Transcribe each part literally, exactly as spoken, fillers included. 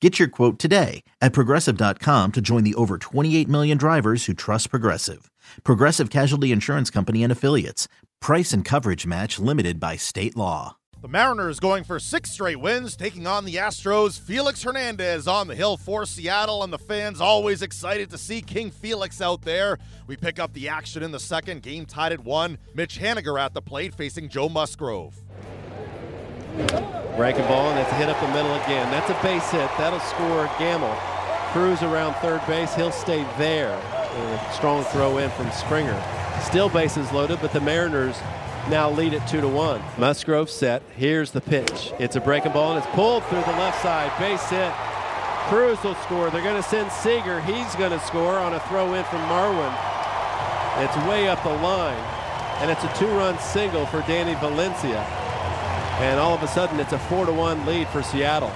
Get your quote today at Progressive dot com to join the over twenty-eight million drivers who trust Progressive. Progressive Casualty Insurance Company and Affiliates. Price and coverage match limited by state law. The Mariners going for six straight wins, taking on the Astros. Felix Hernandez on the hill for Seattle, and the fans always excited to see King Felix out there. We pick up the action in the second, game tied at one. Mitch Haniger at the plate facing Joe Musgrove. Breaking ball, and that's a hit up the middle again. That's a base hit. That'll score Gamble. Cruz around third base. He'll stay there. A strong throw in from Springer. Still bases loaded, but the Mariners now lead it two to one. Musgrove set. Here's the pitch. It's a breaking ball, and it's pulled through the left side. Base hit. Cruz will score. They're going to send Seager. He's going to score on a throw in from Marwin. It's way up the line, and it's a two-run single for Danny Valencia. And all of a sudden, it's a four to one lead for Seattle.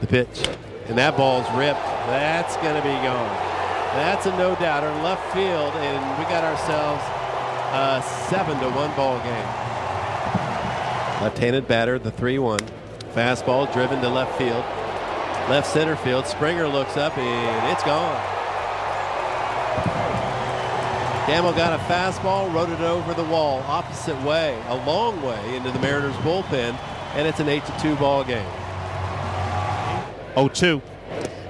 The pitch. And that ball's ripped. That's going to be gone. That's a no-doubter. Left field, and we got ourselves a seven to one ball game. Left-handed batter, the three one. Fastball driven to left field. Left center field. Springer looks up, and it's gone. Gamble got a fastball, rode it over the wall, opposite way, a long way into the Mariners' bullpen, and it's an eight to two ball game. oh two.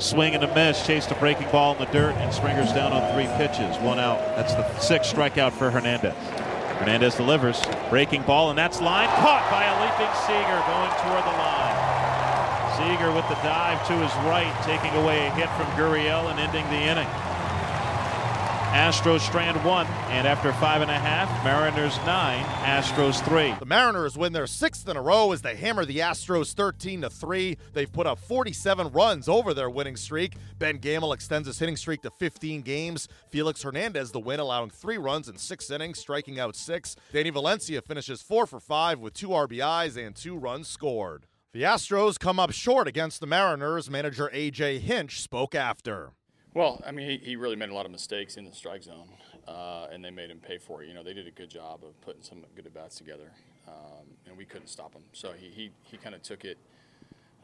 Swing and a miss, chased a breaking ball in the dirt, and Springer's down on three pitches, one out. That's the sixth strikeout for Hernandez. Hernandez delivers, breaking ball, and that's line caught by a leaping Seager going toward the line. Seager with the dive to his right, taking away a hit from Gurriel and ending the inning. Astros strand one, and after five and a half, Mariners nine, Astros three. The Mariners win their sixth in a row as they hammer the Astros thirteen to three. They've put up forty-seven runs over their winning streak. Ben Gamel extends his hitting streak to fifteen games. Felix Hernandez the win, allowing three runs in six innings, striking out six. Danny Valencia finishes four for five with two R B Is and two runs scored. The Astros come up short against the Mariners. Manager A J. Hinch spoke after. Well, I mean, he, he really made a lot of mistakes in the strike zone, uh, and they made him pay for it. You know, they did a good job of putting some good at-bats together, um, and we couldn't stop him. So he he, he kind of took it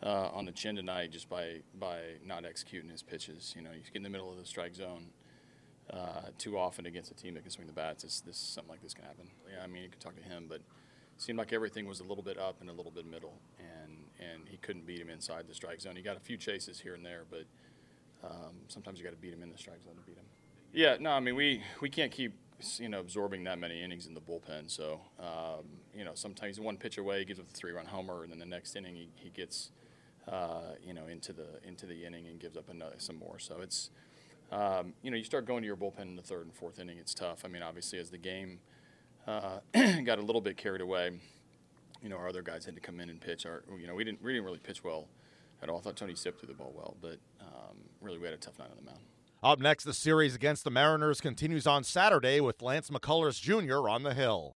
uh, on the chin tonight just by, by not executing his pitches. You know, you get in the middle of the strike zone uh, too often against a team that can swing the bats. It's, this something like this can happen. Yeah, I mean, you could talk to him, but it seemed like everything was a little bit up and a little bit middle, and, and he couldn't beat him inside the strike zone. He got a few chases here and there, but Um, sometimes you got to beat him in the strike zone to beat him. Yeah, no, I mean, we, we can't keep, you know, absorbing that many innings in the bullpen. So, um, you know, sometimes one pitch away, he gives up a three-run homer, and then the next inning he, he gets, uh, you know, into the into the inning and gives up another some more. So it's, um, you know, you start going to your bullpen in the third and fourth inning, it's tough. I mean, obviously, as the game uh, got a little bit carried away, you know, our other guys had to come in and pitch. Our, you know, we didn't we didn't really pitch well at all. I thought Tony Sipp threw the ball well, but um, really we had a tough night on the mound. Up next, the series against the Mariners continues on Saturday with Lance McCullers Junior on the hill.